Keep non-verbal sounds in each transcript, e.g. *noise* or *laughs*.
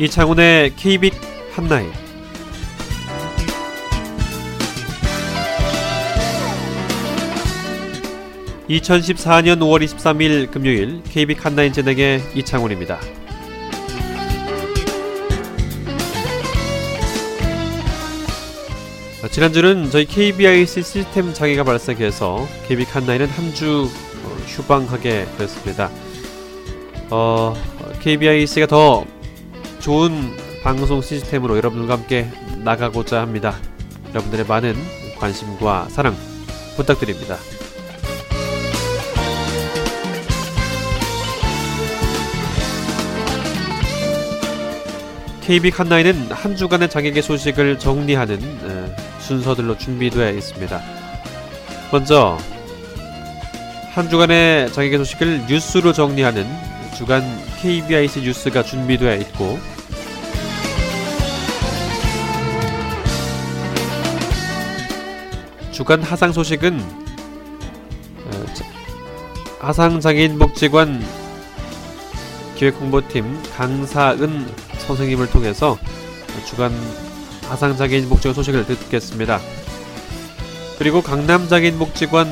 이창훈의 KBIC 한나잇. (2014년 5월 23일) 금요일 KBIC 한나잇 진행의 이창훈입니다. 지난주는 저희 KBIC 시스템 장애가 발생해서 KBIC 한나잇은 한 주 휴방하게 됐습니다. KBIC가 더 좋은 방송 시스템으로 여러분들과 함께 나가고자 합니다. 여러분들의 많은 관심과 사랑 부탁드립니다. KBIC 한나잇은 한 주간의 장애계 소식을 정리하는 순서들로 준비되어 있습니다. 먼저 한 주간의 장애계 소식을 뉴스로 정리하는 주간 KBIC 뉴스가 준비되어 있고, 주간 하상 소식은 하상장애인복지관 기획홍보팀 강사은 선생님을 통해서 주간 하상장애인복지관 소식을 듣겠습니다. 그리고 강남장애인복지관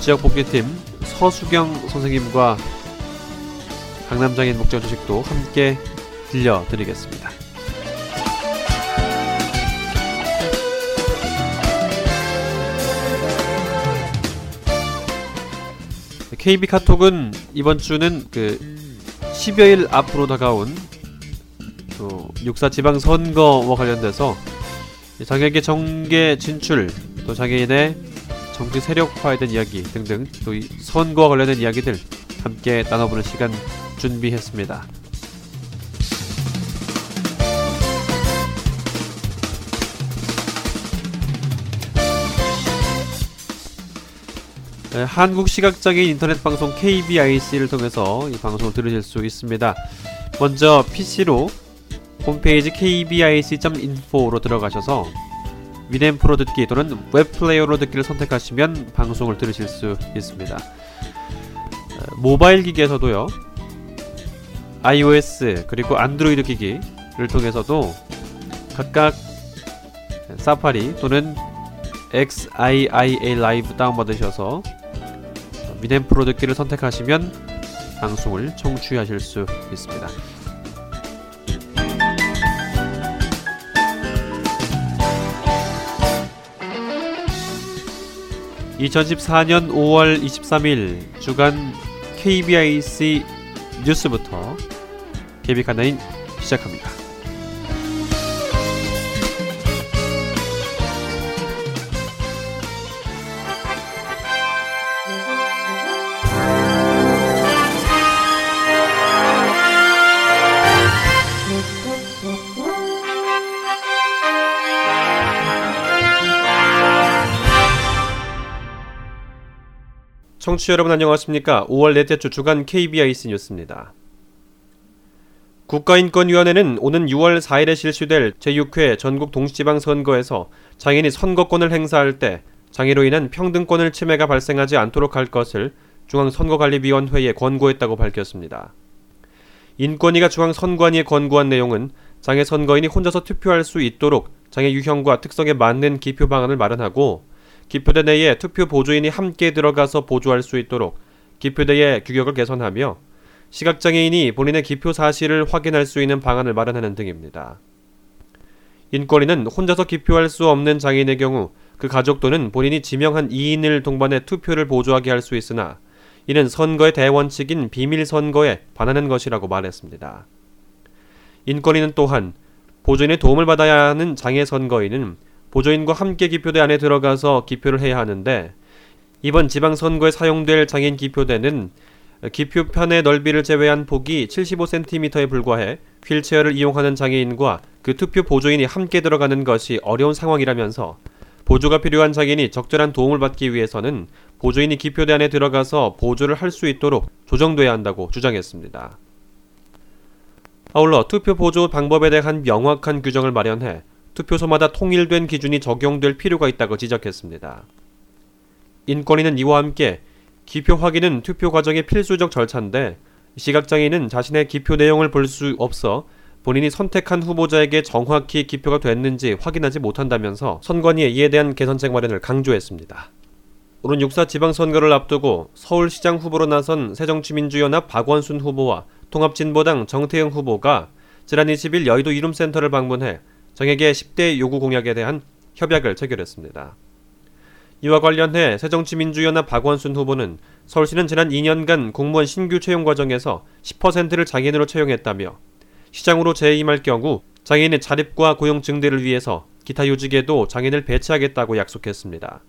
지역복지팀 서수경 선생님과 강남장애인복지관 소식도 함께 들려드리겠습니다. KB 카톡은 이번 주는 10여일 앞으로 다가온 6.4 지방선거와 관련돼서 장애계 정계 진출, 또 장애인의 정치 세력화에 대한 이야기 등등, 또 이 선거와 관련된 이야기들 함께 나눠보는 시간 준비했습니다. 한국시각장애인 인터넷방송 KBIC를 통해서 이 방송을 들으실 수 있습니다. 먼저 PC로 홈페이지 kbic.info로 들어가셔서 위넷프로 듣기 또는 웹플레이어로 듣기를 선택하시면 방송을 들으실 수 있습니다. 모바일 기기에서도요, iOS 그리고 안드로이드 기기를 통해서도 각각 사파리 또는 XIIA 라이브 다운받으셔서 위넷프로 듣기를 선택하시면 방송을 청취하실 수 있습니다. (2014년 5월 23일) 주간 KBIC 뉴스부터 KBIC 한나잇 시작합니다. 청취자 여러분 안녕하십니까? 5월 넷째 주 주간 KBIC 뉴스입니다. 국가인권위원회는 오는 6월 4일에 실시될 제6회 전국 동시지방선거에서 장애인이 선거권을 행사할 때 장애로 인한 평등권을 침해가 발생하지 않도록 할 것을 중앙선거관리위원회에 권고했다고 밝혔습니다. 인권위가 중앙선관위에 권고한 내용은 장애 선거인이 혼자서 투표할 수 있도록 장애 유형과 특성에 맞는 기표 방안을 마련하고, 기표대 내에 투표 보조인이 함께 들어가서 보조할 수 있도록 기표대의 규격을 개선하며 시각장애인이 본인의 기표 사실을 확인할 수 있는 방안을 마련하는 등입니다. 인권위는 혼자서 기표할 수 없는 장애인의 경우 그 가족 또는 본인이 지명한 2인을 동반해 투표를 보조하게 할 수 있으나 이는 선거의 대원칙인 비밀선거에 반하는 것이라고 말했습니다. 인권위는 또한 보조인의 도움을 받아야 하는 장애 선거인은 보조인과 함께 기표대 안에 들어가서 기표를 해야 하는데, 이번 지방선거에 사용될 장애인 기표대는 기표판의 넓이를 제외한 폭이 75cm에 불과해 휠체어를 이용하는 장애인과 그 투표 보조인이 함께 들어가는 것이 어려운 상황이라면서 보조가 필요한 장애인이 적절한 도움을 받기 위해서는 보조인이 기표대 안에 들어가서 보조를 할 수 있도록 조정돼야 한다고 주장했습니다. 아울러 투표 보조 방법에 대한 명확한 규정을 마련해 투표소마다 통일된 기준이 적용될 필요가 있다고 지적했습니다. 인권위는 이와 함께 기표 확인은 투표 과정의 필수적 절차인데 시각장애인은 자신의 기표 내용을 볼 수 없어 본인이 선택한 후보자에게 정확히 기표가 됐는지 확인하지 못한다면서 선관위에 이에 대한 개선책 마련을 강조했습니다. 오는 6.4 지방선거를 앞두고 서울시장 후보로 나선 새정치민주연합 박원순 후보와 통합진보당 정태영 후보가 지난 20일 여의도 이룸센터를 방문해 정에게 10대 요구 공약에 대한 협약을 체결했습니다. 이와 관련해 새정치민주연합 박원순 후보는 서울시는 지난 2년간 공무원 신규 채용 과정에서 10%를 장애인으로 채용했다며 시장으로 재임할 경우 장애인의 자립과 고용 증대를 위해서 기타 요직에도 장애인을 배치하겠다고 약속했습니다.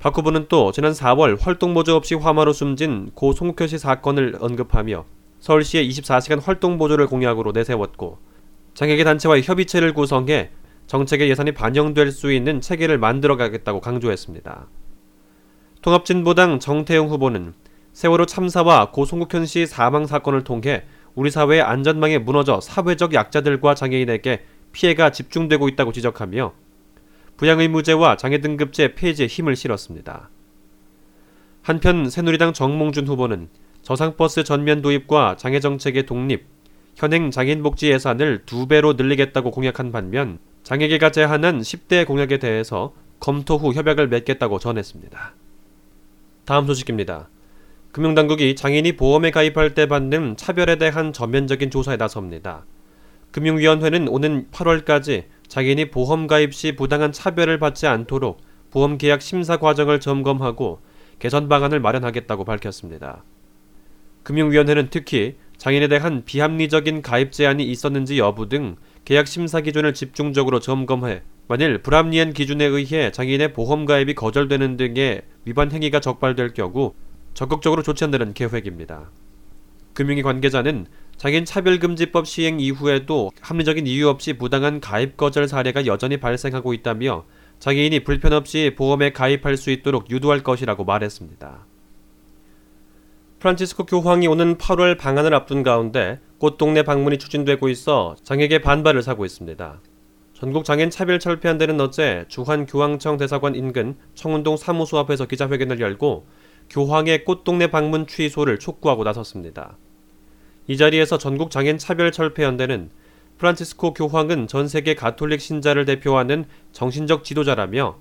박 후보는 또 지난 4월 활동보조 없이 화마로 숨진 고 송국현 씨 사건을 언급하며 서울시의 24시간 활동보조를 공약으로 내세웠고 장애계 단체와의 협의체를 구성해 정책의 예산이 반영될 수 있는 체계를 만들어가겠다고 강조했습니다. 통합진보당 정태영 후보는 세월호 참사와 고 송국현 씨 사망 사건을 통해 우리 사회의 안전망이 무너져 사회적 약자들과 장애인에게 피해가 집중되고 있다고 지적하며 부양의무제와 장애등급제 폐지에 힘을 실었습니다. 한편 새누리당 정몽준 후보는 저상버스 전면 도입과 장애정책의 독립, 현행 장애인복지 예산을 2배로 늘리겠다고 공약한 반면 장애계가 제안한 10대 공약에 대해서 검토 후 협약을 맺겠다고 전했습니다. 다음 소식입니다. 금융당국이 장애인이 보험에 가입할 때 받는 차별에 대한 전면적인 조사에 나섭니다. 금융위원회는 오는 8월까지 장애인이 보험 가입 시 부당한 차별을 받지 않도록 보험 계약 심사 과정을 점검하고 개선 방안을 마련하겠다고 밝혔습니다. 금융위원회는 특히 장애인에 대한 비합리적인 가입 제한이 있었는지 여부 등 계약 심사 기준을 집중적으로 점검해 만일 불합리한 기준에 의해 장애인의 보험 가입이 거절되는 등의 위반 행위가 적발될 경우 적극적으로 조치한다는 계획입니다. 금융위 관계자는 장애인 차별금지법 시행 이후에도 합리적인 이유 없이 부당한 가입 거절 사례가 여전히 발생하고 있다며 장애인이 불편 없이 보험에 가입할 수 있도록 유도할 것이라고 말했습니다. 프란치스코 교황이 오는 8월 방한을 앞둔 가운데 꽃동네 방문이 추진되고 있어 장애계 반발을 사고 있습니다. 전국 장애인 차별 철폐한대는 어제 주한교황청 대사관 인근 청운동 사무소 앞에서 기자회견을 열고 교황의 꽃동네 방문 취소를 촉구하고 나섰습니다. 이 자리에서 전국 장애인 차별 철폐연대는 프란치스코 교황은 전 세계 가톨릭 신자를 대표하는 정신적 지도자라며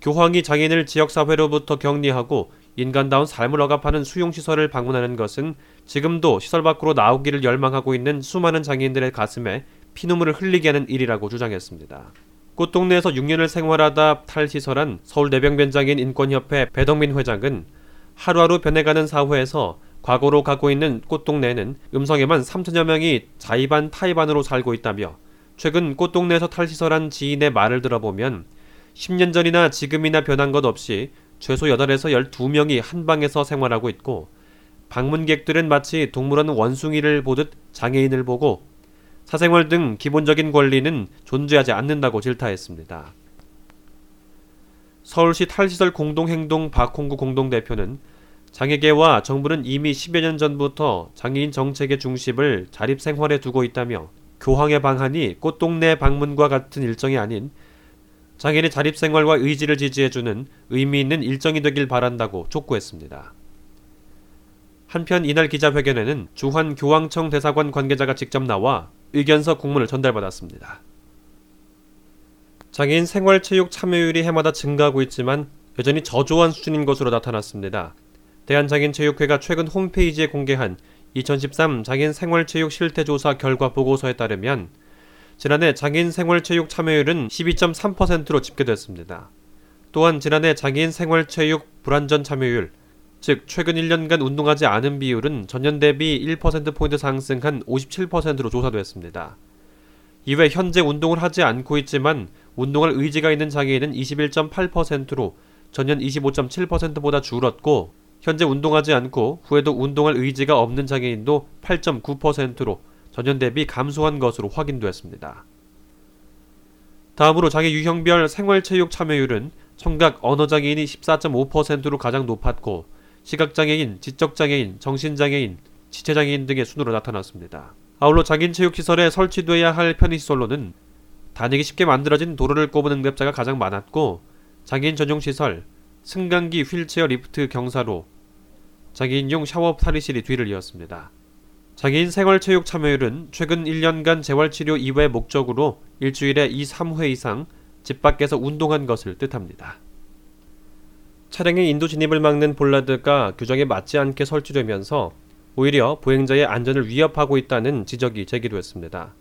교황이 장애인을 지역사회로부터 격리하고 인간다운 삶을 억압하는 수용시설을 방문하는 것은 지금도 시설 밖으로 나오기를 열망하고 있는 수많은 장애인들의 가슴에 피눈물을 흘리게 하는 일이라고 주장했습니다. 꽃동네에서 6년을 생활하다 탈시설한 서울내병변 장애인 인권협회 배덕민 회장은 하루하루 변해가는 사회에서 과거로 가고 있는 꽃동네는 음성에만 3천여 명이 자의반 타의반으로 살고 있다며 최근 꽃동네에서 탈시설한 지인의 말을 들어보면 10년 전이나 지금이나 변한 것 없이 최소 8에서 12명이 한 방에서 생활하고 있고 방문객들은 마치 동물원 원숭이를 보듯 장애인을 보고 사생활 등 기본적인 권리는 존재하지 않는다고 질타했습니다. 서울시 탈시설 공동행동 박홍구 공동대표는 장애계와 정부는 이미 10여 년 전부터 장애인 정책의 중심을 자립생활에 두고 있다며 교황의 방한이 꽃동네 방문과 같은 일정이 아닌 장애인의 자립생활과 의지를 지지해주는 의미 있는 일정이 되길 바란다고 촉구했습니다. 한편 이날 기자회견에는 주한교황청 대사관 관계자가 직접 나와 의견서 공문을 전달받았습니다. 장애인 생활체육 참여율이 해마다 증가하고 있지만 여전히 저조한 수준인 것으로 나타났습니다. 대한장애인체육회가 최근 홈페이지에 공개한 2013 장애인 생활체육 실태조사 결과 보고서에 따르면 지난해 장애인 생활체육 참여율은 12.3%로 집계됐습니다. 또한 지난해 장애인 생활체육 불완전 참여율, 즉 최근 1년간 운동하지 않은 비율은 전년 대비 1%포인트 상승한 57%로 조사됐습니다. 이외 현재 운동을 하지 않고 있지만 운동할 의지가 있는 장애인은 21.8%로 전년 25.7%보다 줄었고 현재 운동하지 않고 후에도 운동할 의지가 없는 장애인도 8.9%로 전년 대비 감소한 것으로 확인됐습니다. 다음으로 장애 유형별 생활체육 참여율은 청각 언어장애인이 14.5%로 가장 높았고 시각장애인, 지적장애인, 정신장애인, 지체장애인 등의 순으로 나타났습니다. 아울러 장애인체육시설에 설치되어야 할 편의시설로는 다니기 쉽게 만들어진 도로를 꼽은 응답자가 가장 많았고 장애인 전용시설, 승강기 휠체어 리프트 경사로, 장애인용 샤워 탈의실이 뒤를 이었습니다. 장애인 생활체육 참여율은 최근 1년간 재활치료 이외 목적으로 일주일에 2-3회 이상 집 밖에서 운동한 것을 뜻합니다. 차량의 인도 진입을 막는 볼라드가 규정에 맞지 않게 설치되면서 오히려 보행자의 안전을 위협하고 있다는 지적이 제기됐습니다.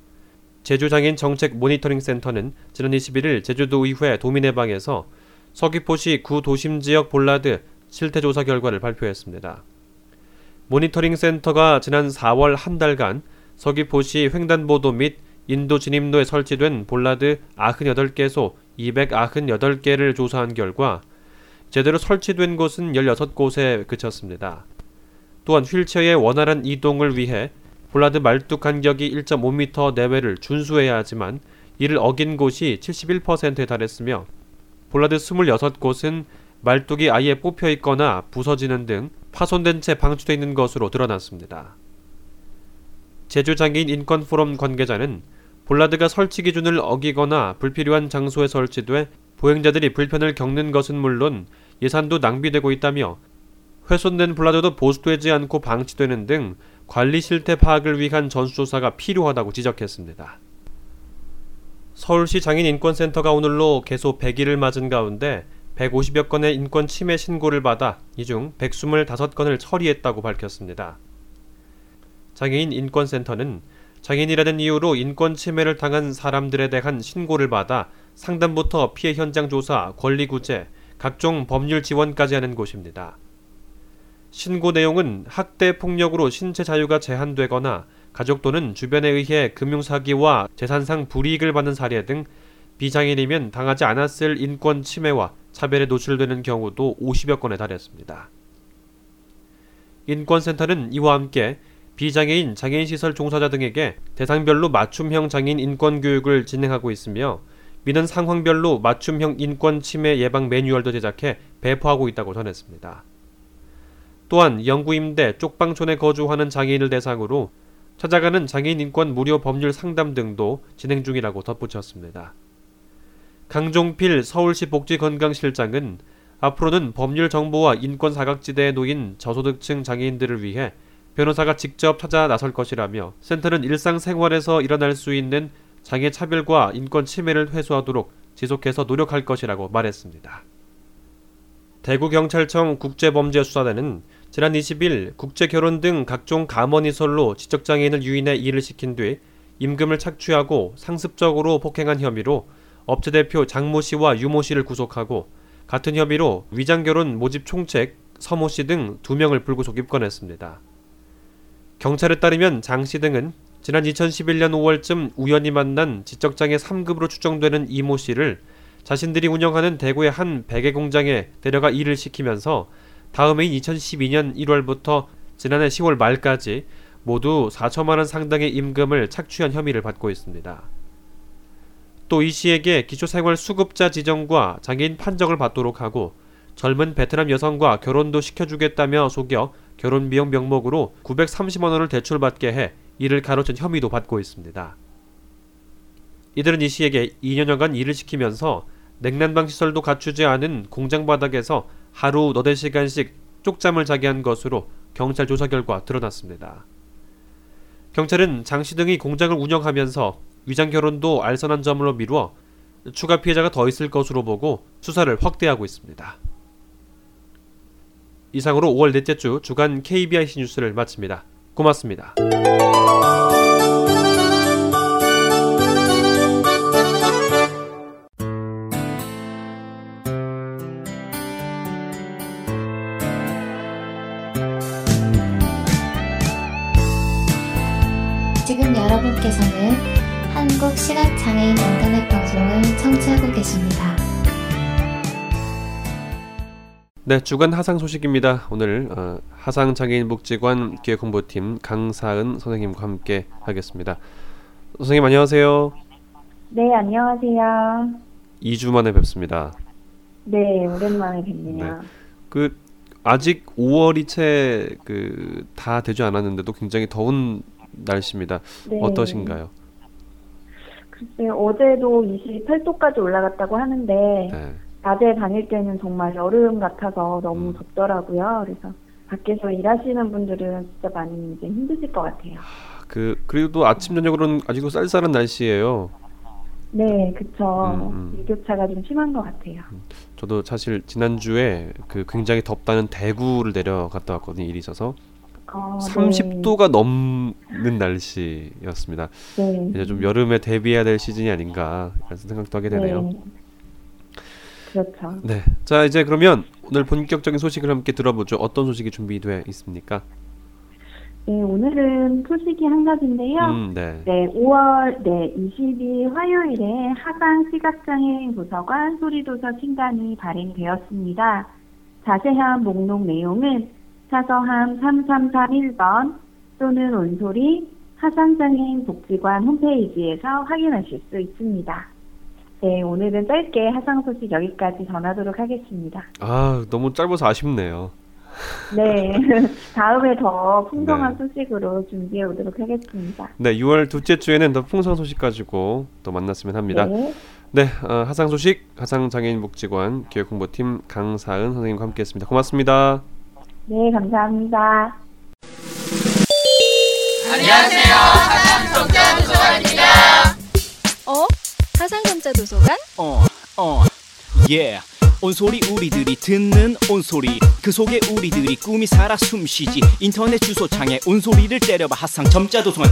제주장애인 정책 모니터링 센터는 지난 21일 제주도의회 도민회방에서 서귀포시 구도심지역 볼라드 실태조사 결과를 발표했습니다. 모니터링 센터가 지난 4월 한 달간 서귀포시 횡단보도 및 인도 진입로에 설치된 볼라드 98개소 298개를 조사한 결과 제대로 설치된 곳은 16곳에 그쳤습니다. 또한 휠체어의 원활한 이동을 위해 볼라드 말뚝 간격이 1.5m 내외를 준수해야 하지만 이를 어긴 곳이 71%에 달했으며 볼라드 26곳은 말뚝이 아예 뽑혀 있거나 부서지는 등 파손된 채 방치되어 있는 것으로 드러났습니다. 제주장애인 인권포럼 관계자는 볼라드가 설치 기준을 어기거나 불필요한 장소에 설치돼 보행자들이 불편을 겪는 것은 물론 예산도 낭비되고 있다며 훼손된 볼라드도 보수되지 않고 방치되는 등 관리 실태 파악을 위한 전수조사가 필요하다고 지적했습니다. 서울시 장애인인권센터가 오늘로 개소 100일을 맞은 가운데 150여 건의 인권 침해 신고를 받아 이 중 125건을 처리했다고 밝혔습니다. 장애인인권센터는 장애인이라는 이유로 인권 침해를 당한 사람들에 대한 신고를 받아 상담부터 피해 현장 조사, 권리 구제, 각종 법률 지원까지 하는 곳입니다. 신고 내용은 학대 폭력으로 신체 자유가 제한되거나 가족 또는 주변에 의해 금융사기와 재산상 불이익을 받는 사례 등 비장애인이면 당하지 않았을 인권 침해와 차별에 노출되는 경우도 50여 건에 달했습니다. 인권센터는 이와 함께 비장애인, 장애인시설 종사자 등에게 대상별로 맞춤형 장애인 인권교육을 진행하고 있으며 민원 상황별로 맞춤형 인권 침해 예방 매뉴얼도 제작해 배포하고 있다고 전했습니다. 또한 영구임대, 쪽방촌에 거주하는 장애인을 대상으로 찾아가는 장애인 인권 무료 법률 상담 등도 진행 중이라고 덧붙였습니다. 강종필 서울시 복지건강실장은 앞으로는 법률 정보와 인권 사각지대에 놓인 저소득층 장애인들을 위해 변호사가 직접 찾아 나설 것이라며 센터는 일상생활에서 일어날 수 있는 장애 차별과 인권 침해를 회수하도록 지속해서 노력할 것이라고 말했습니다. 대구경찰청 국제범죄수사단은 지난 20일 국제결혼 등 각종 감언이설로 지적장애인을 유인해 일을 시킨 뒤 임금을 착취하고 상습적으로 폭행한 혐의로 업체 대표 장모 씨와 유모 씨를 구속하고 같은 혐의로 위장결혼 모집 총책 서모 씨 등 2명을 불구속 입건했습니다. 경찰에 따르면 장 씨 등은 지난 2011년 5월쯤 우연히 만난 지적장애 3급으로 추정되는 이모 씨를 자신들이 운영하는 대구의 한 베개 공장에 데려가 일을 시키면서 다음 해인 2012년 1월부터 지난해 10월 말까지 모두 4천만 원 상당의 임금을 착취한 혐의를 받고 있습니다. 또 이 씨에게 기초생활수급자 지정과 장애인 판정을 받도록 하고 젊은 베트남 여성과 결혼도 시켜주겠다며 속여 결혼비용 명목으로 930만 원을 대출받게 해 이를 가로챈 혐의도 받고 있습니다. 이들은 이 씨에게 2년여간 일을 시키면서 냉난방 시설도 갖추지 않은 공장 바닥에서 하루 4-4시간씩 쪽잠을 자게 한 것으로 경찰 조사 결과 드러났습니다. 경찰은 장 씨 등이 공장을 운영하면서 위장결혼도 알선한 점으로 미루어 추가 피해자가 더 있을 것으로 보고 수사를 확대하고 있습니다. 이상으로 5월 넷째 주 주간 KBIC 뉴스를 마칩니다. 고맙습니다. 여러분께서는 한국시각장애인 인터넷 방송을 청취하고 계십니다. 네, 주간 하상 소식입니다. 오늘 하상장애인복지관 기획홍보팀 강사은 선생님과 함께 하겠습니다. 선생님 안녕하세요. 네, 안녕하세요. 2주 만에 뵙습니다. 네, 오랜만에 뵙네요. 네. 아직 5월이 채 다 되지 않았는데도 굉장히 더운 날씨입니다. 네. 어떠신가요? 글쎄요, 어제도 28도까지 올라갔다고 하는데 네. 낮에 다닐 때는 정말 여름 같아서 너무 덥더라고요. 그래서 밖에서 일하시는 분들은 진짜 많이 이제 힘드실 것 같아요. 그리고 아침 저녁으로는 아직도 쌀쌀한 날씨예요. 네, 그렇죠. 일교차가 좀 심한 것 같아요. 저도 사실 지난주에 굉장히 덥다는 대구를 내려갔다 왔거든요. 일이 있어서. 30도가 네. 넘는 날씨였습니다. 네. 이제 좀 여름에 대비해야 될 시즌이 아닌가 이런 생각도 하게 되네요. 네. 그렇죠. 네, 자 이제 그러면 오늘 본격적인 소식을 함께 들어보죠. 어떤 소식이 준비되어 있습니까? 네, 오늘은 소식이 한 가지인데요. 네, 5월 20일 화요일에 하상 시각장애인 도서관 소리도서 신간이 발행되었습니다. 자세한 목록 내용은 사서함 3331번 또는 온소리 하상장애인복지관 홈페이지에서 확인하실 수 있습니다. 네, 오늘은 짧게 하상 소식 여기까지 전하도록 하겠습니다. 아, 너무 짧아서 아쉽네요. 네, 다음에 더 풍성한 네. 소식으로 준비해 오도록 하겠습니다. 네, 6월 둘째 주에는 더 풍성한 소식 가지고 또 만났으면 합니다. 네, 하상 소식 하상장애인복지관 기획홍보팀 강사은 선생님과 함께했습니다. 고맙습니다. 네, 감사합니다. 안녕하세요, 하상감자도서관입니다. 하상감자도서관? 예. 온소리 우리들이 듣는 온소리 그 속에 우리들이 꿈이 살아 숨쉬지 인터넷 주소창에 온소리를 때려봐 하상 점자도서관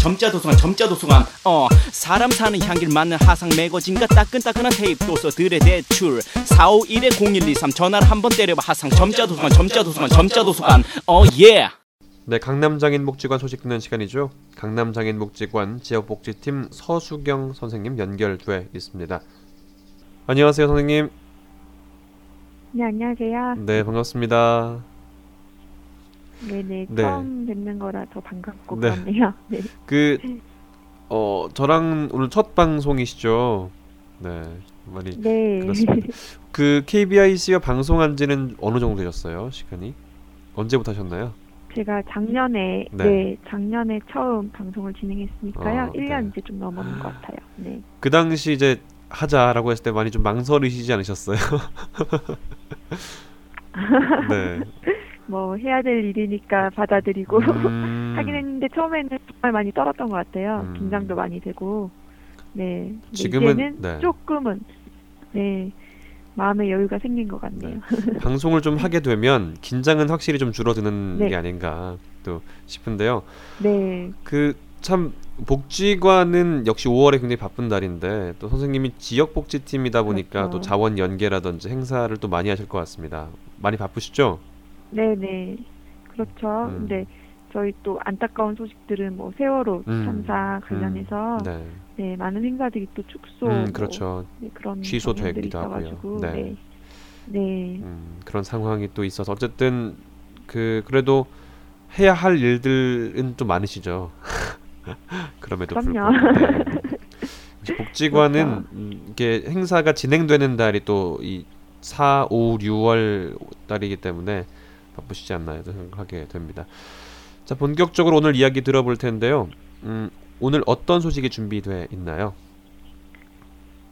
사람 사는 향기를 맡는 하상 매거진과 따끈따끈한 테이프 도서들의 대출 451-0123 전화를 한번 때려봐 하상 점자도서관 네, 강남장애인복지관 소식 듣는 시간이죠. 강남장애인복지관 지역복지팀 서수경 선생님 연결돼 있습니다. 안녕하세요, 선생님. 네, 안녕하세요. 네, 반갑습니다. 네네, 처음 뵙는 거라 더 반갑고 그렇네요. 네. 저랑 오늘 첫 방송이시죠? 네, 많이 그렇습니다. KBIC가 방송한 지는 어느 정도 되셨어요? 시간이? 언제부터 하셨나요? 제가 작년에, 작년에 처음 방송을 진행했으니까요. 1년 이제 좀 넘었는 것 같아요. 네. 그 당시 이제 하자라고 했을 때 많이 좀 망설이시지 않으셨어요? 네. 뭐 해야 될 일이니까 받아들이고 하긴 했는데 처음에는 정말 많이 떨었던 것 같아요. 긴장도 많이 되고. 네. 지금은 조금은 마음의 여유가 생긴 것 같네요. 네. 방송을 좀 하게 되면 긴장은 확실히 좀 줄어드는 게 아닌가 또 싶은데요. 네. 참 복지관은 역시 5월에 굉장히 바쁜 달인데 또 선생님이 지역복지팀이다 보니까 그렇죠. 또 자원 연계라든지 행사를 또 많이 하실 것 같습니다. 많이 바쁘시죠? 네네, 그렇죠. 근데 저희 또 안타까운 소식들은 뭐 세월호 참사 관련해서 많은 행사들이 또 축소, 그렇죠. 그런 취소되기도 하고요. 그런 상황이 또 있어서 어쨌든 그래도 해야 할 일들은 좀 많으시죠. 그럼에도 불구하고 복지관은 이게 행사가 진행되는 달이 또 이 4, 5, 6월 달이기 때문에 바쁘시지 않나 생각하게 됩니다. 자, 본격적으로 오늘 이야기 들어볼 텐데요. 오늘 어떤 소식이 준비돼 있나요?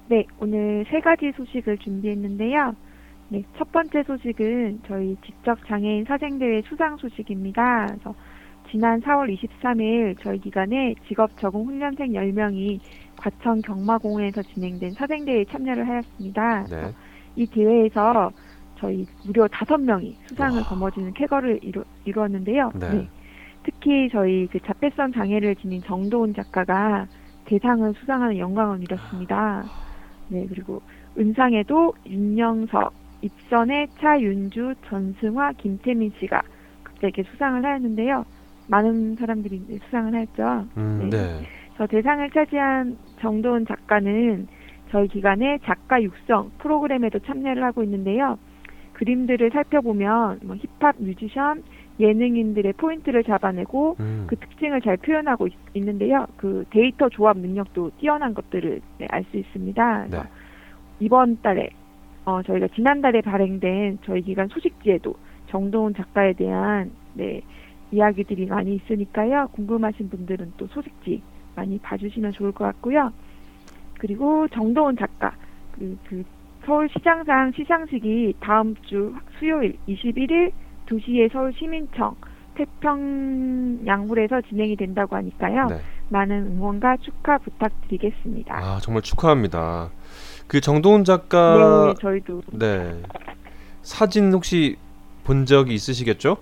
네, 오늘 세 가지 소식을 준비했는데요. 네, 첫 번째 소식은 저희 지적장애인 사생대회 수상 소식입니다. 그래서 지난 4월 23일 저희 기관에 직업적응훈련생 10명이 과천 경마공원에서 진행된 사생대회에 참여를 하였습니다. 네. 이 대회에서 저희 무려 5명이 수상을 거머쥐는 쾌거를 이루었는데요. 네. 네. 특히 저희 자폐성 장애를 지닌 정도훈 작가가 대상을 수상하는 영광을 누렸습니다. 네, 그리고 은상에도 윤영석, 입선의 차윤주, 전승화, 김태민 씨가 각자에게 수상을 하였는데요. 많은 사람들이 수상을 했죠. 저 대상을 차지한 정도훈 작가는 저희 기관의 작가 육성 프로그램에도 참여를 하고 있는데요. 그림들을 살펴보면 뭐 힙합 뮤지션, 예능인들의 포인트를 잡아내고 그 특징을 잘 표현하고 있는데요. 그 데이터 조합 능력도 뛰어난 것들을 알 수 있습니다. 네. 이번 달에 저희가 지난달에 발행된 저희 기관 소식지에도 정도훈 작가에 대한 이야기들이 많이 있으니까요. 궁금하신 분들은 또 소식지 많이 봐주시면 좋을 것 같고요. 그리고 정도훈 작가 서울시장상 시상식이 다음 주 수요일 21일 2시에 서울시민청 태평양홀에서 진행이 된다고 하니까요. 네. 많은 응원과 축하 부탁드리겠습니다. 아, 정말 축하합니다. 그 정도훈 작가, 네, 저희도 네, 사진 혹시 본 적이 있으시겠죠?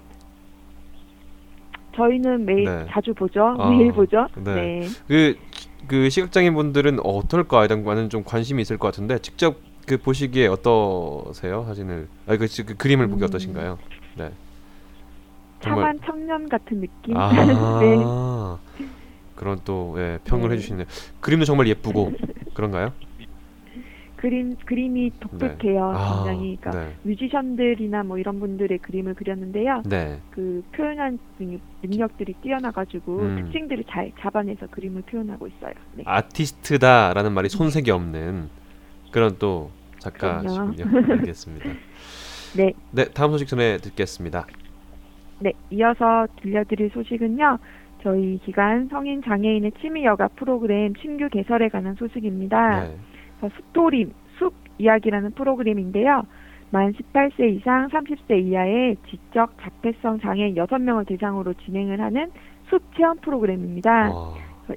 저희는 매일 네. 자주 보죠. 아, 매일 보죠. 네. 그 시각장애인 분들은 어떨까에 대한 좀 관심이 있을 것 같은데 직접 그 보시기에 어떠세요? 사진을 그 그림을 보기 어떠신가요? 네. 차만 청년 같은 느낌. 아, 네. 그런 또 예, 평을 네. 해주시네요. 그림도 정말 예쁘고 그런가요? 그림이 독특해요. 네. 굉장히 그러니까 네. 뮤지션들이나 뭐 이런 분들의 그림을 그렸는데요. 네. 그 표현한 능력들이 뛰어나가지고 특징들을 잘 잡아내서 그림을 표현하고 있어요. 네. 아티스트다라는 말이 손색이 없는 그런 또 작가시군요. 알겠습니다. 네. 네, 다음 소식 전해 듣겠습니다. 네, 이어서 들려드릴 소식은요. 저희 기관 성인 장애인의 취미 여가 프로그램 신규 개설에 관한 소식입니다. 네. 숲도림, 숲 이야기라는 프로그램인데요. 만 18세 이상 30세 이하의 지적 자폐성 장애인 6명을 대상으로 진행을 하는 숲 체험 프로그램입니다.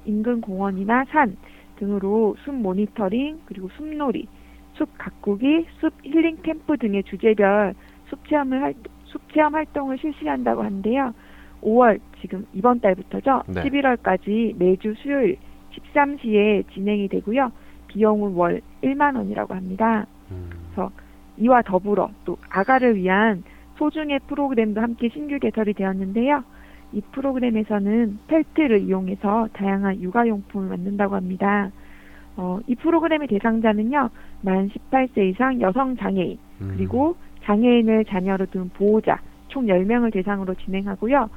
인근 공원이나 산 등으로 숲 모니터링, 그리고 숲놀이, 숲 가꾸기, 숲 힐링 캠프 등의 주제별 숲 체험 활동을 실시한다고 하는데요. 5월, 지금 이번 달부터죠. 네. 11월까지 매주 수요일 13시에 진행이 되고요. 비용은 월 1만 원이라고 합니다. 그래서 이와 더불어 또 아가를 위한 소중의 프로그램도 함께 신규 개설이 되었는데요. 이 프로그램에서는 펠트를 이용해서 다양한 육아용품을 만든다고 합니다. 이 프로그램의 대상자는요. 만 18세 이상 여성 장애인, 그리고 장애인을 자녀로 둔 보호자 총 10명을 대상으로 진행하고요.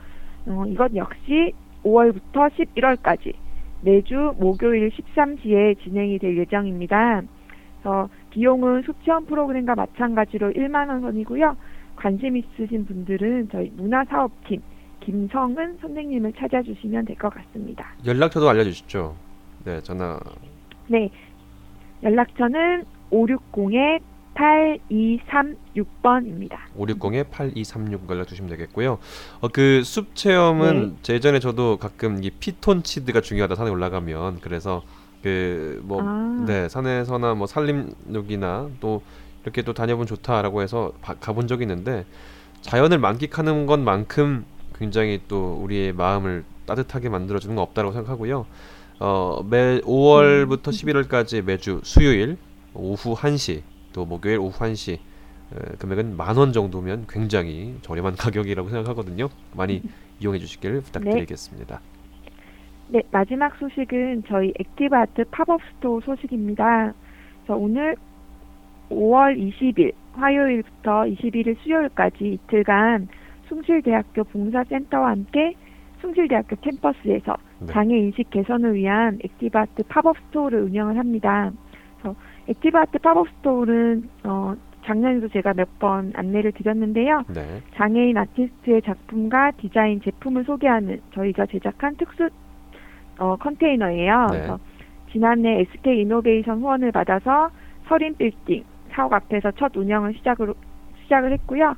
이것 역시 5월부터 11월까지 매주 목요일 13시에 진행이 될 예정입니다. 그래서 비용은 숲체험 프로그램과 마찬가지로 1만 원 선이고요. 관심 있으신 분들은 저희 문화사업팀 김성은 선생님을 찾아주시면 될 것 같습니다. 연락처도 알려주시죠. 네, 전화. 네, 연락처는 560-8236번입니다. 560-8236 연락 주시면 되겠고요. 그 숲 체험은 네. 예전에 저도 가끔 이 피톤치드가 중요하다 산에 올라가면 그래서 그 뭐 네, 산에서나 뭐 산림욕이나 또 이렇게 또 다녀보면 좋다라고 해서 가본 적이 있는데 자연을 만끽하는 것만큼 굉장히 또 우리의 마음을 따뜻하게 만들어주는 건 없다고 생각하고요. 매 5월부터 11월까지 매주 수요일 오후 1시 또 목요일 오후 1시 금액은 10,000원 정도면 굉장히 저렴한 가격이라고 생각하거든요. 많이 이용해 주시길 부탁드리겠습니다. 네, 마지막 소식은 저희 액티브아트 팝업 스토어 소식입니다. 그래서 오늘 5월 20일 화요일부터 21일 수요일까지 이틀간 숭실대학교 봉사센터와 함께 숭실대학교 캠퍼스에서 네. 장애인식 개선을 위한 액티브아트 팝업 스토어를 운영을 합니다. 그래서 액티브아트 팝업 스토어는 작년에도 제가 몇 번 안내를 드렸는데요. 네. 장애인 아티스트의 작품과 디자인 제품을 소개하는 저희가 제작한 특수 컨테이너예요. 네. 그래서 지난해 SK 이노베이션 후원을 받아서 서린 빌딩 사옥 앞에서 첫 운영을 시작을 했고요.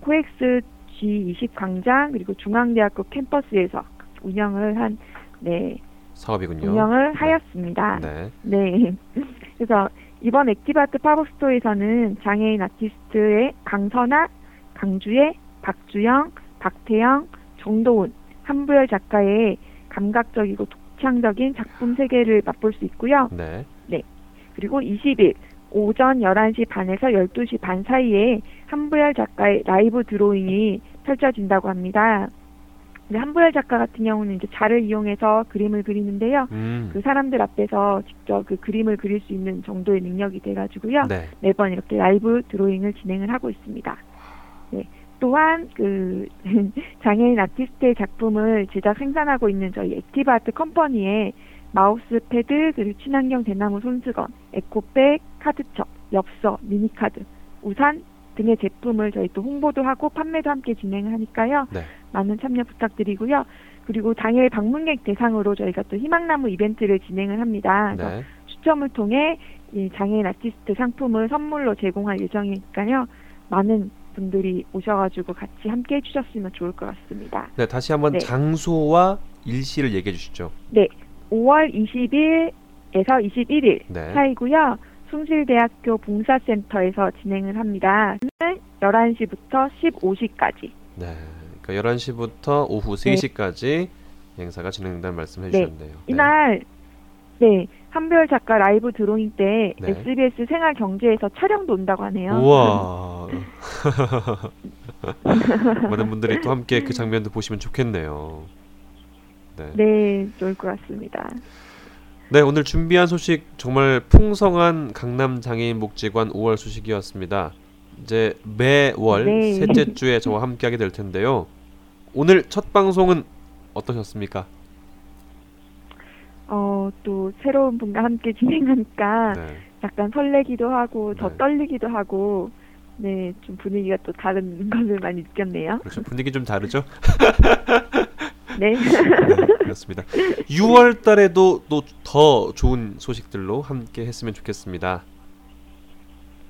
코엑스 G20 광장 그리고 중앙대학교 캠퍼스에서 운영을 한 네. 사업이군요. 운영을 네. 하였습니다. 네. 네. 그래서 이번 액티브아트 팝업스토어에서는 장애인 아티스트의 강선아, 강주혜, 박주영, 박태영, 정도훈, 한부열 작가의 감각적이고 독창적인 작품 세계를 맛볼 수 있고요. 네. 네. 그리고 20일 오전 11시 반에서 12시 반 사이에 한부열 작가의 라이브 드로잉이 펼쳐진다고 합니다. 한부열 작가 같은 경우는 이제 자를 이용해서 그림을 그리는데요. 그 사람들 앞에서 직접 그 그림을 그릴 수 있는 정도의 능력이 돼가지고요. 네. 매번 이렇게 라이브 드로잉을 진행을 하고 있습니다. 네. 또한 그 장애인 아티스트의 작품을 제작 생산하고 있는 저희 액티브아트 컴퍼니에 마우스패드, 그리고 친환경 대나무 손수건, 에코백, 카드첩, 엽서, 미니카드, 우산 등의 제품을 저희 또 홍보도 하고 판매도 함께 진행을 하니까요. 네. 많은 참여 부탁드리고요. 그리고 당일 방문객 대상으로 저희가 또 희망나무 이벤트를 진행을 합니다. 네. 추첨을 통해 이 장애인 아티스트 상품을 선물로 제공할 예정이니까요. 많은 분들이 오셔가지고 같이 함께 해주셨으면 좋을 것 같습니다. 네, 다시 한번 네. 장소와 일시를 얘기해 주시죠. 네, 5월 20일에서 21일 네. 사이고요. 숭실대학교 봉사센터에서 진행을 합니다. 11시부터 15시까지. 네, 그러니까 11시부터 오후 3시까지 네. 행사가 진행된다는 말씀해 네. 주셨네요. 이날 네. 한부열 작가 라이브 드로잉 때 네. SBS 생활경제에서 촬영도 온다고 하네요. 우와. 많은 분들이 또 함께 그 장면도 보시면 좋겠네요. 네, 네, 좋을 것 같습니다. 네, 오늘 준비한 소식 정말 풍성한 강남장애인복지관 5월 소식이었습니다. 이제 매월 네. 셋째 주에 저와 함께하게 될 텐데요. 오늘 첫 방송은 어떠셨습니까? 또 새로운 분과 함께 진행하니까 네. 약간 설레기도 하고 더 네. 떨리기도 하고 네, 좀 분위기가 또 다른 것을 많이 느꼈네요. 그렇죠. 분위기 좀 다르죠? 네. 네, 그렇습니다. 6월 달에도 또 더 좋은 소식들로 함께 했으면 좋겠습니다.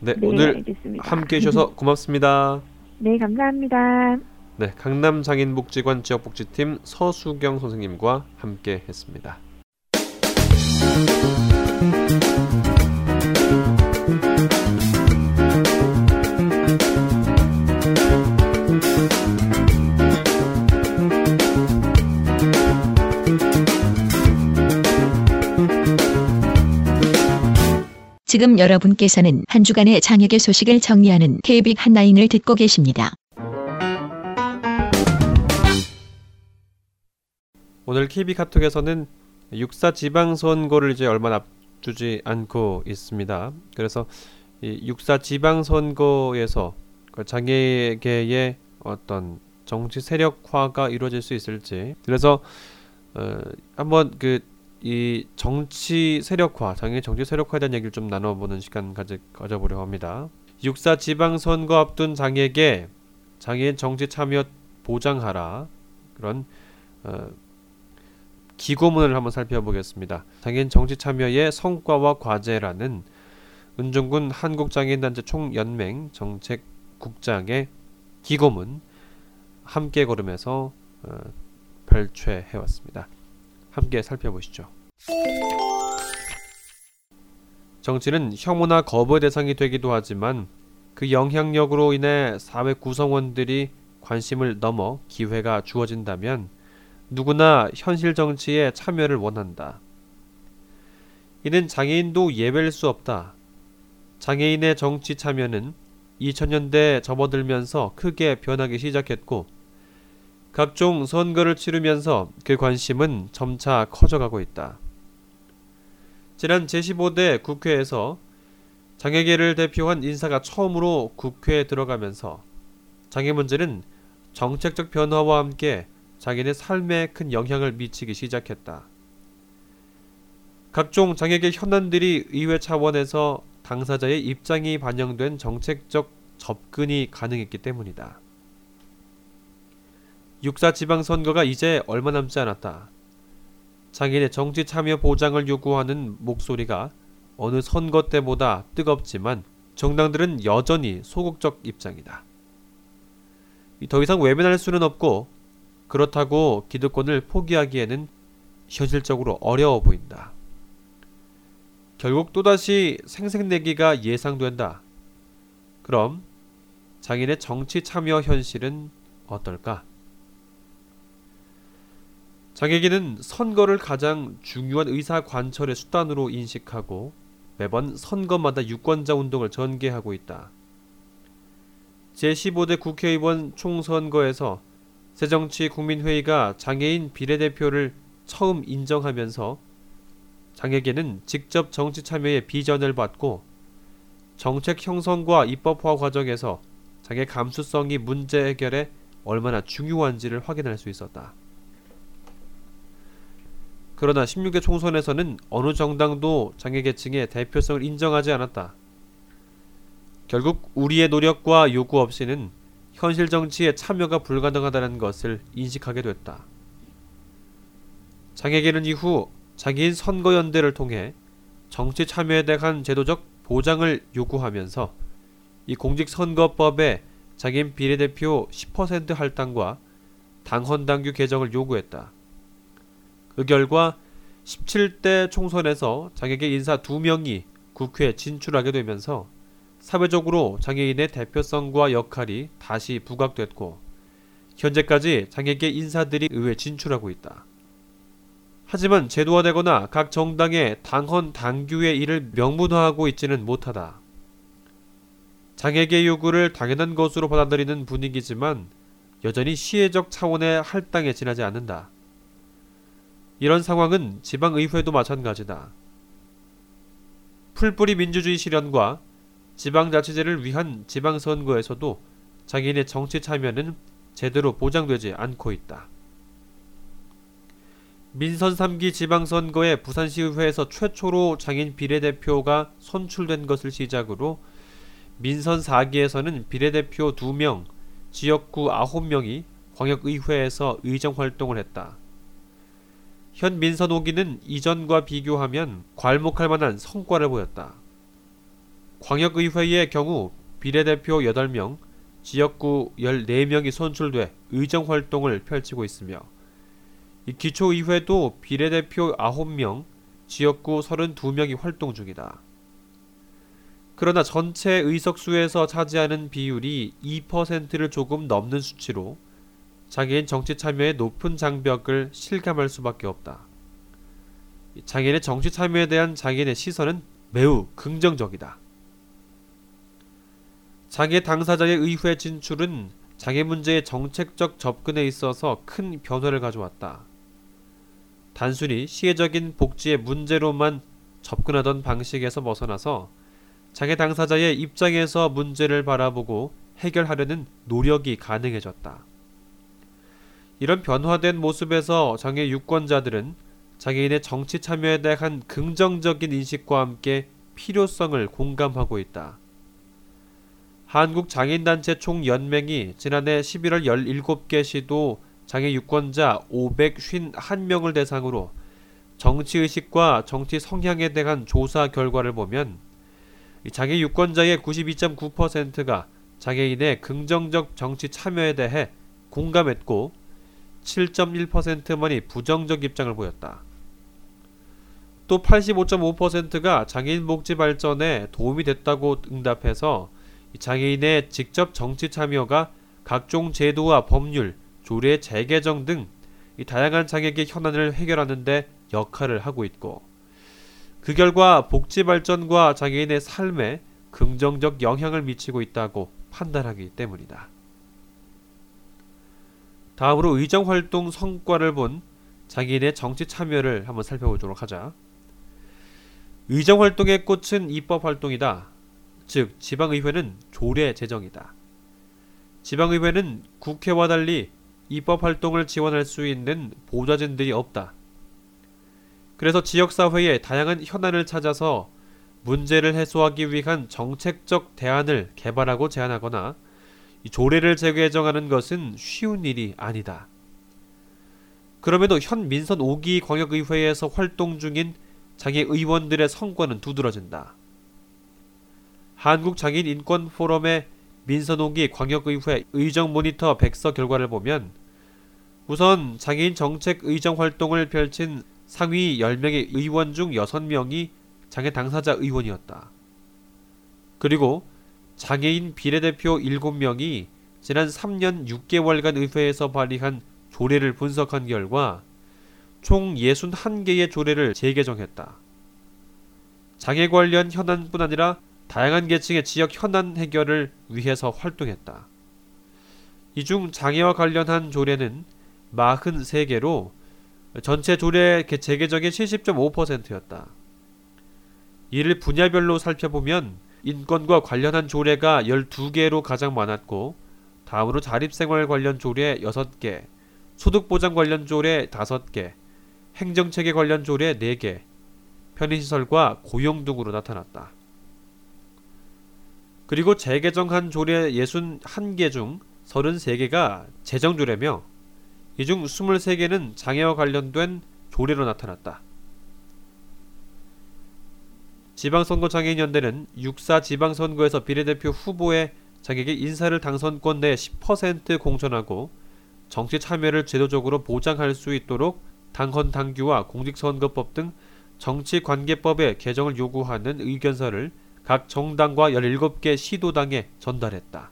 네, 네 오늘 알겠습니다. 함께 해주셔서 고맙습니다. 네, 감사합니다. 네, 강남장애인복지관 지역복지팀 서수경 선생님과 함께 했습니다. 지금 여러분께서는 한 주간의 장애계 소식을 정리하는 KBIC 핫라인을 듣고 계십니다. 오늘 KBIC 카톡에서는 6.4 지방선거를 이제 얼마 앞두지 않고 있습니다. 그래서 이 6.4 지방선거에서 장애계의 어떤 정치 세력화가 이루어질 수 있을지, 그래서 한번 이 정치 세력화, 장애 정치 세력화에 대한 얘기를 좀 나눠보는 시간 가져보려 합니다. 6.4 지방선거 앞둔 장애계, 장애인 정치 참여 보장하라, 그런 기고문을 한번 살펴보겠습니다. 장애인 정치 참여의 성과와 과제라는 은종군 한국장애인단체총연맹 정책국장의 기고문 함께 걸음에서 발췌해왔습니다. 함께 살펴보시죠. 정치는 혐오나 거부의 대상이 되기도 하지만 그 영향력으로 인해 사회 구성원들이 관심을 넘어 기회가 주어진다면 누구나 현실 정치에 참여를 원한다. 이는 장애인도 예외일 수 없다. 장애인의 정치 참여는 2000년대에 접어들면서 크게 변하기 시작했고 각종 선거를 치르면서 그 관심은 점차 커져가고 있다. 지난 제15대 국회에서 장애계를 대표한 인사가 처음으로 국회에 들어가면서 장애 문제는 정책적 변화와 함께 장애인의 삶에 큰 영향을 미치기 시작했다. 각종 장애계 현안들이 의회 차원에서 당사자의 입장이 반영된 정책적 접근이 가능했기 때문이다. 6.4 지방선거가 이제 얼마 남지 않았다. 장애인의 정치 참여 보장을 요구하는 목소리가 어느 선거 때보다 뜨겁지만 정당들은 여전히 소극적 입장이다. 더 이상 외면할 수는 없고 그렇다고 기득권을 포기하기에는 현실적으로 어려워 보인다. 결국 또다시 생색내기가 예상된다. 그럼 장애인의 정치 참여 현실은 어떨까? 장애계는 선거를 가장 중요한 의사관철의 수단으로 인식하고 매번 선거마다 유권자 운동을 전개하고 있다. 제15대 국회의원 총선거에서 새정치국민회의가 장애인 비례대표를 처음 인정하면서 장애계는 직접 정치 참여의 비전을 받고 정책 형성과 입법화 과정에서 장애 감수성이 문제 해결에 얼마나 중요한지를 확인할 수 있었다. 그러나 16대 총선에서는 어느 정당도 장애계층의 대표성을 인정하지 않았다. 결국 우리의 노력과 요구 없이는 현실 정치에 참여가 불가능하다는 것을 인식하게 됐다. 장애계는 이후 장애인 선거연대를 통해 정치 참여에 대한 제도적 보장을 요구하면서 이 공직선거법에 자긴 비례대표 10% 할당과 당헌당규 개정을 요구했다. 그 결과 17대 총선에서 장애계 인사 2명이 국회에 진출하게 되면서 사회적으로 장애인의 대표성과 역할이 다시 부각됐고 현재까지 장애계 인사들이 의회 진출하고 있다. 하지만 제도화되거나 각 정당의 당헌 당규의 이를 명문화하고 있지는 못하다. 장애계 요구를 당연한 것으로 받아들이는 분위기지만 여전히 시혜적 차원의 할당에 지나지 않는다. 이런 상황은 지방의회도 마찬가지다. 풀뿌리 민주주의 실현과 지방자치제를 위한 지방선거에서도 장애인의 정치 참여는 제대로 보장되지 않고 있다. 민선 3기 지방선거에 부산시의회에서 최초로 장애인 비례대표가 선출된 것을 시작으로 민선 4기에서는 비례대표 2명, 지역구 9명이 광역의회에서 의정활동을 했다. 현 민선 5기는 이전과 비교하면 괄목할 만한 성과를 보였다. 광역의회의 경우 비례대표 8명, 지역구 14명이 선출돼 의정활동을 펼치고 있으며 이 기초의회도 비례대표 9명, 지역구 32명이 활동 중이다. 그러나 전체 의석수에서 차지하는 비율이 2%를 조금 넘는 수치로 장애인 정치 참여의 높은 장벽을 실감할 수밖에 없다. 장애인의 정치 참여에 대한 장애인의 시선은 매우 긍정적이다. 장애 당사자의 의회 진출은 장애 문제의 정책적 접근에 있어서 큰 변화를 가져왔다. 단순히 시혜적인 복지의 문제로만 접근하던 방식에서 벗어나서 장애 당사자의 입장에서 문제를 바라보고 해결하려는 노력이 가능해졌다. 이런 변화된 모습에서 장애 유권자들은 장애인의 정치 참여에 대한 긍정적인 인식과 함께 필요성을 공감하고 있다. 한국장애인단체총연맹이 지난해 11월 17개 시도 장애 유권자 551명을 대상으로 정치의식과 정치 성향에 대한 조사 결과를 보면 장애 유권자의 92.9%가 장애인의 긍정적 정치 참여에 대해 공감했고 7.1%만이 부정적 입장을 보였다. 또 85.5%가 장애인 복지 발전에 도움이 됐다고 응답해서 장애인의 직접 정치 참여가 각종 제도와 법률, 조례 재개정 등 다양한 장애계 현안을 해결하는 데 역할을 하고 있고 그 결과 복지 발전과 장애인의 삶에 긍정적 영향을 미치고 있다고 판단하기 때문이다. 다음으로 의정활동 성과를 본 장애인의 정치 참여를 한번 살펴보도록 하자. 의정활동의 꽃은 입법활동이다. 즉 지방의회는 조례 제정이다. 지방의회는 국회와 달리 입법활동을 지원할 수 있는 보좌진들이 없다. 그래서 지역사회의 다양한 현안을 찾아서 문제를 해소하기 위한 정책적 대안을 개발하고 제안하거나 조례를 재개정하는 것은 쉬운 일이 아니다. 그럼에도 현 민선 5기 광역의회에서 활동 중인 장애의원들의 성과는 두드러진다. 한국장애인인권포럼의 민선 5기 광역의회 의정모니터 백서 결과를 보면 우선 장애인 정책 의정활동을 펼친 상위 10명의 의원 중 6명이 장애 당사자 의원이었다. 그리고 장애인 비례대표 7명이 지난 3년 6개월간 의회에서 발의한 조례를 분석한 결과 총 61개의 조례를 재개정했다. 장애 관련 현안뿐 아니라 다양한 계층의 지역 현안 해결을 위해서 활동했다. 이 중 장애와 관련한 조례는 43개로 전체 조례 재개정의 70.5%였다. 이를 분야별로 살펴보면 인권과 관련한 조례가 12개로 가장 많았고 다음으로 자립생활 관련 조례 6개, 소득보장 관련 조례 5개, 행정체계 관련 조례 4개, 편의시설과 고용 등으로 나타났다. 그리고 재개정한 조례 61개 중 33개가 재정조례며 이 중 23개는 장애와 관련된 조례로 나타났다. 지방선거장애인연대는 6.4 지방선거에서 비례대표 후보에 자격의 인사를 당선권 내 10% 공천하고 정치 참여를 제도적으로 보장할 수 있도록 당헌당규와 공직선거법 등 정치관계법의 개정을 요구하는 의견서를 각 정당과 17개 시도당에 전달했다.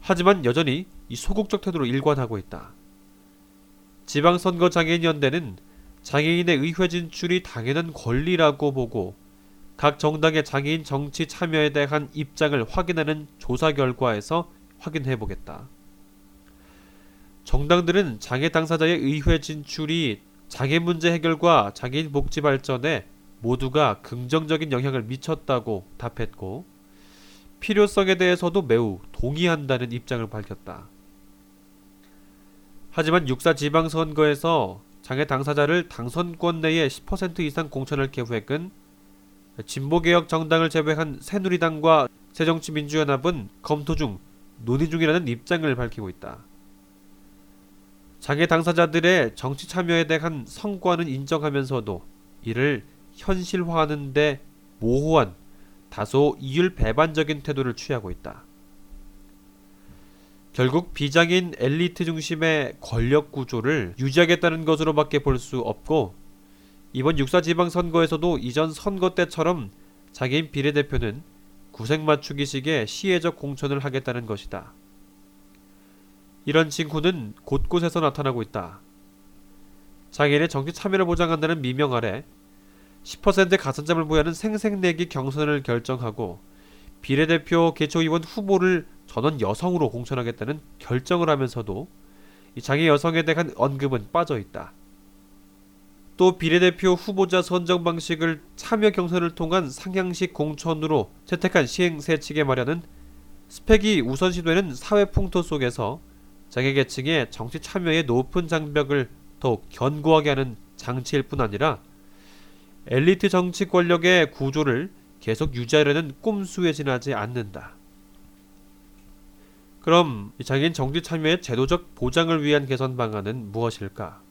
하지만 여전히 이 소극적 태도로 일관하고 있다. 지방선거장애인연대는 장애인의 의회 진출이 당연한 권리라고 보고 각 정당의 장애인 정치 참여에 대한 입장을 확인하는 조사 결과에서 확인해보겠다. 정당들은 장애 당사자의 의회 진출이 장애 문제 해결과 장애인 복지 발전에 모두가 긍정적인 영향을 미쳤다고 답했고 필요성에 대해서도 매우 동의한다는 입장을 밝혔다. 하지만 6.4 지방선거에서 장애 당사자를 당선권 내에 10% 이상 공천할 계획은 진보개혁 정당을 제외한 새누리당과 새정치민주연합은 검토 중, 논의 중이라는 입장을 밝히고 있다. 장애 당사자들의 정치 참여에 대한 성과는 인정하면서도 이를 현실화하는 데 모호한, 다소 이율 배반적인 태도를 취하고 있다. 결국 비장애인 엘리트 중심의 권력 구조를 유지하겠다는 것으로밖에 볼 수 없고 이번 6.4 지방선거에서도 이전 선거 때처럼 장애인 비례대표는 구색 맞추기식의 시혜적 공천을 하겠다는 것이다. 이런 징후는 곳곳에서 나타나고 있다. 장애인의 정치 참여를 보장한다는 미명 아래 10%의 가산점을 부여하는 생색내기 경선을 결정하고 비례대표 개초의원 후보를 전원 여성으로 공천하겠다는 결정을 하면서도 이 장애 여성에 대한 언급은 빠져있다. 또 비례대표 후보자 선정 방식을 참여 경선을 통한 상향식 공천으로 채택한 시행세 측에 말하는 스펙이 우선시되는 사회 풍토 속에서 장애계층의 정치 참여의 높은 장벽을 더욱 견고하게 하는 장치일 뿐 아니라 엘리트 정치 권력의 구조를 계속 유지하려는 꼼수에 지나지 않는다. 그럼 장애인 정치 참여의 제도적 보장을 위한 개선 방안은 무엇일까?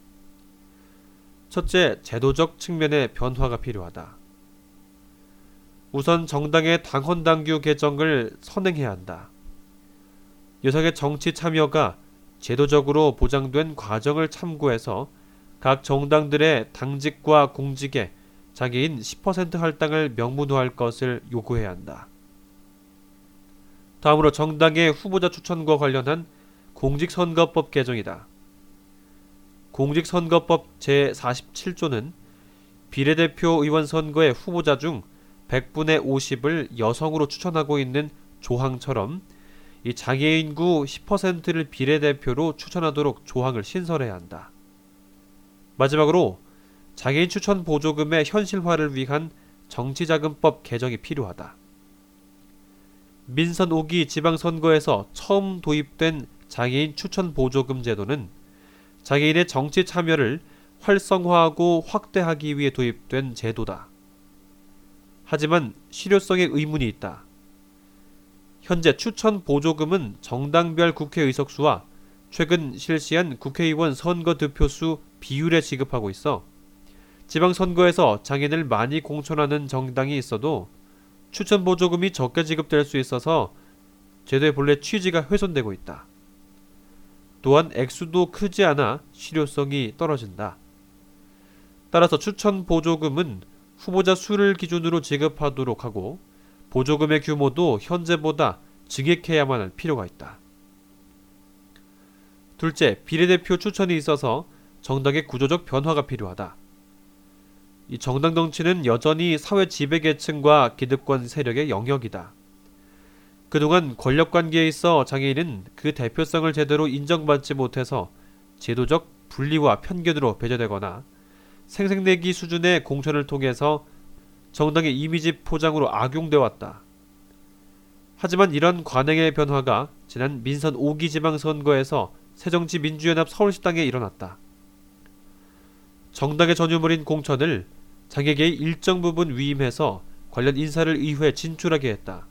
첫째, 제도적 측면의 변화가 필요하다. 우선 정당의 당헌당규 개정을 선행해야 한다. 여성의 정치 참여가 제도적으로 보장된 과정을 참고해서 각 정당들의 당직과 공직에 장애인 10% 할당을 명문화할 것을 요구해야 한다. 다음으로 정당의 후보자 추천과 관련한 공직선거법 개정이다. 공직선거법 제47조는 비례대표 의원 선거의 후보자 중 100분의 50을 여성으로 추천하고 있는 조항처럼 이 장애인구 10%를 비례대표로 추천하도록 조항을 신설해야 한다. 마지막으로 장애인 추천 보조금의 현실화를 위한 정치자금법 개정이 필요하다. 민선 5기 지방선거에서 처음 도입된 장애인 추천 보조금 제도는 장애인의 정치 참여를 활성화하고 확대하기 위해 도입된 제도다. 하지만 실효성에 의문이 있다. 현재 추천 보조금은 정당별 국회 의석수와 최근 실시한 국회의원 선거 득표수 비율에 지급하고 있어 지방선거에서 장애인을 많이 공천하는 정당이 있어도 추천 보조금이 적게 지급될 수 있어서 제도의 본래 취지가 훼손되고 있다. 또한 액수도 크지 않아 실효성이 떨어진다. 따라서 추천 보조금은 후보자 수를 기준으로 지급하도록 하고 보조금의 규모도 현재보다 증액해야만 할 필요가 있다. 둘째, 비례대표 추천이 있어서 정당의 구조적 변화가 필요하다. 이 정당 정치는 여전히 사회 지배계층과 기득권 세력의 영역이다. 그동안 권력관계에 있어 장애인은 그 대표성을 제대로 인정받지 못해서 제도적 분리와 편견으로 배제되거나 생색내기 수준의 공천을 통해서 정당의 이미지 포장으로 악용돼 왔다. 하지만 이런 관행의 변화가 지난 민선 5기 지방선거에서 새정치민주연합 서울시당에 일어났다. 정당의 전유물인 공천을 장애계의 일정 부분 위임해서 관련 인사를 의회에 진출하게 했다.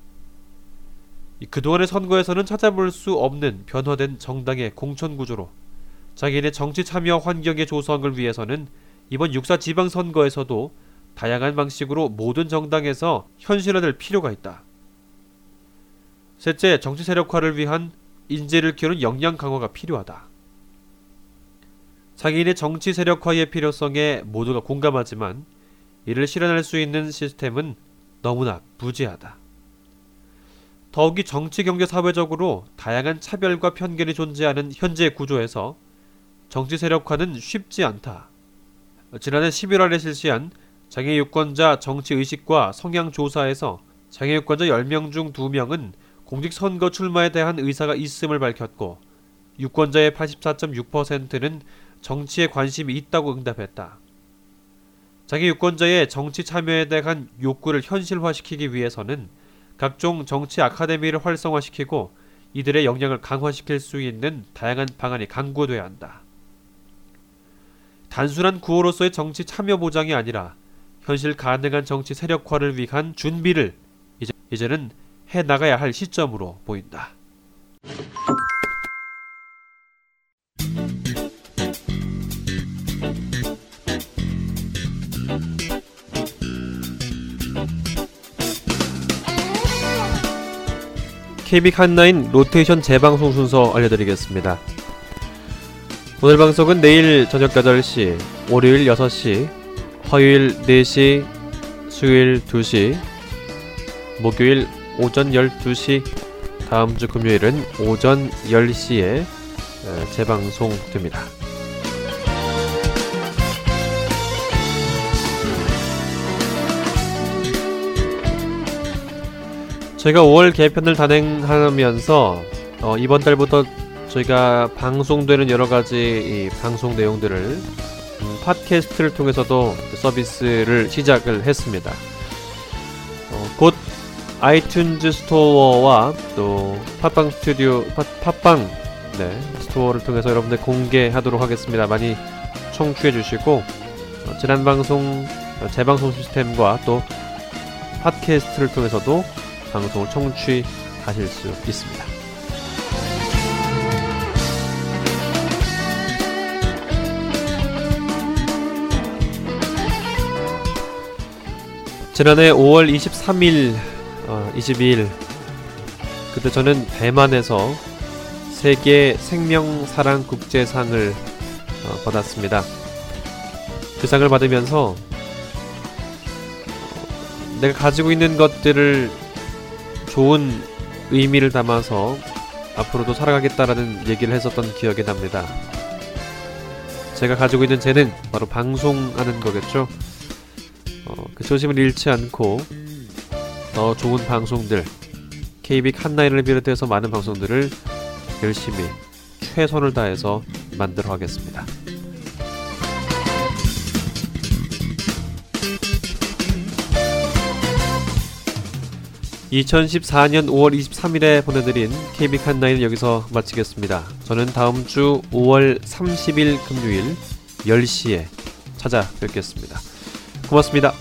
그동안의 선거에서는 찾아볼 수 없는 변화된 정당의 공천구조로 장애인의 정치 참여 환경의 조성을 위해서는 이번 6.4 지방선거에서도 다양한 방식으로 모든 정당에서 현실화될 필요가 있다. 셋째, 정치 세력화를 위한 인재를 키우는 역량 강화가 필요하다. 장애인의 정치 세력화의 필요성에 모두가 공감하지만 이를 실현할 수 있는 시스템은 너무나 부재하다. 더욱이 정치, 경제, 사회적으로 다양한 차별과 편견이 존재하는 현재 구조에서 정치 세력화는 쉽지 않다. 지난해 11월에 실시한 장애 유권자 정치 의식과 성향 조사에서 장애 유권자 10명 중 2명은 공직선거 출마에 대한 의사가 있음을 밝혔고, 유권자의 84.6%는 정치에 관심이 있다고 응답했다. 장애 유권자의 정치 참여에 대한 욕구를 현실화시키기 위해서는 각종 정치 아카데미를 활성화시키고 이들의 역량을 강화시킬 수 있는 다양한 방안이 강구돼야 한다. 단순한 구호로서의 정치 참여 보장이 아니라 현실 가능한 정치 세력화를 위한 준비를 이제는 해나가야 할 시점으로 보인다. KBIC 핫라인 로테이션 재방송 순서 알려드리겠습니다. 오늘 방송은 내일 저녁 8시, 월요일 6시, 화요일 4시, 수요일 2시, 목요일 오전 12시, 다음주 금요일은 오전 10시에 재방송됩니다. 저희가 5월 개편을 단행하면서 이번 달부터 저희가 방송되는 여러가지 방송 내용들을 팟캐스트를 통해서도 서비스를 시작을 했습니다. 곧 아이튠즈 스토어와 또 팟빵 스튜디오, 스토어를 통해서 여러분들 공개하도록 하겠습니다. 많이 청취해 주시고, 지난 방송 재방송 시스템과 또 팟캐스트를 통해서도 방송을 청취하실 수 있습니다. 지난해 5월 23일, 22일 그때 저는 대만에서 세계 생명사랑 국제상을 받았습니다. 그 상을 받으면서 내가 가지고 있는 것들을 좋은 의미를 담아서 앞으로도 살아가겠다라는 얘기를 했었던 기억이 납니다. 제가 가지고 있는 재능, 바로 방송하는 거겠죠. 그 초심을 잃지 않고 더 좋은 방송들, KBIC 핫라인을 비롯해서 많은 방송들을 열심히 최선을 다해서 만들어 가겠습니다. *laughs* 2014년 5월 23일에 보내드린 KBIC 핫라인 여기서 마치겠습니다. 저는 다음 주 5월 30일 금요일 10시에 찾아뵙겠습니다. 고맙습니다.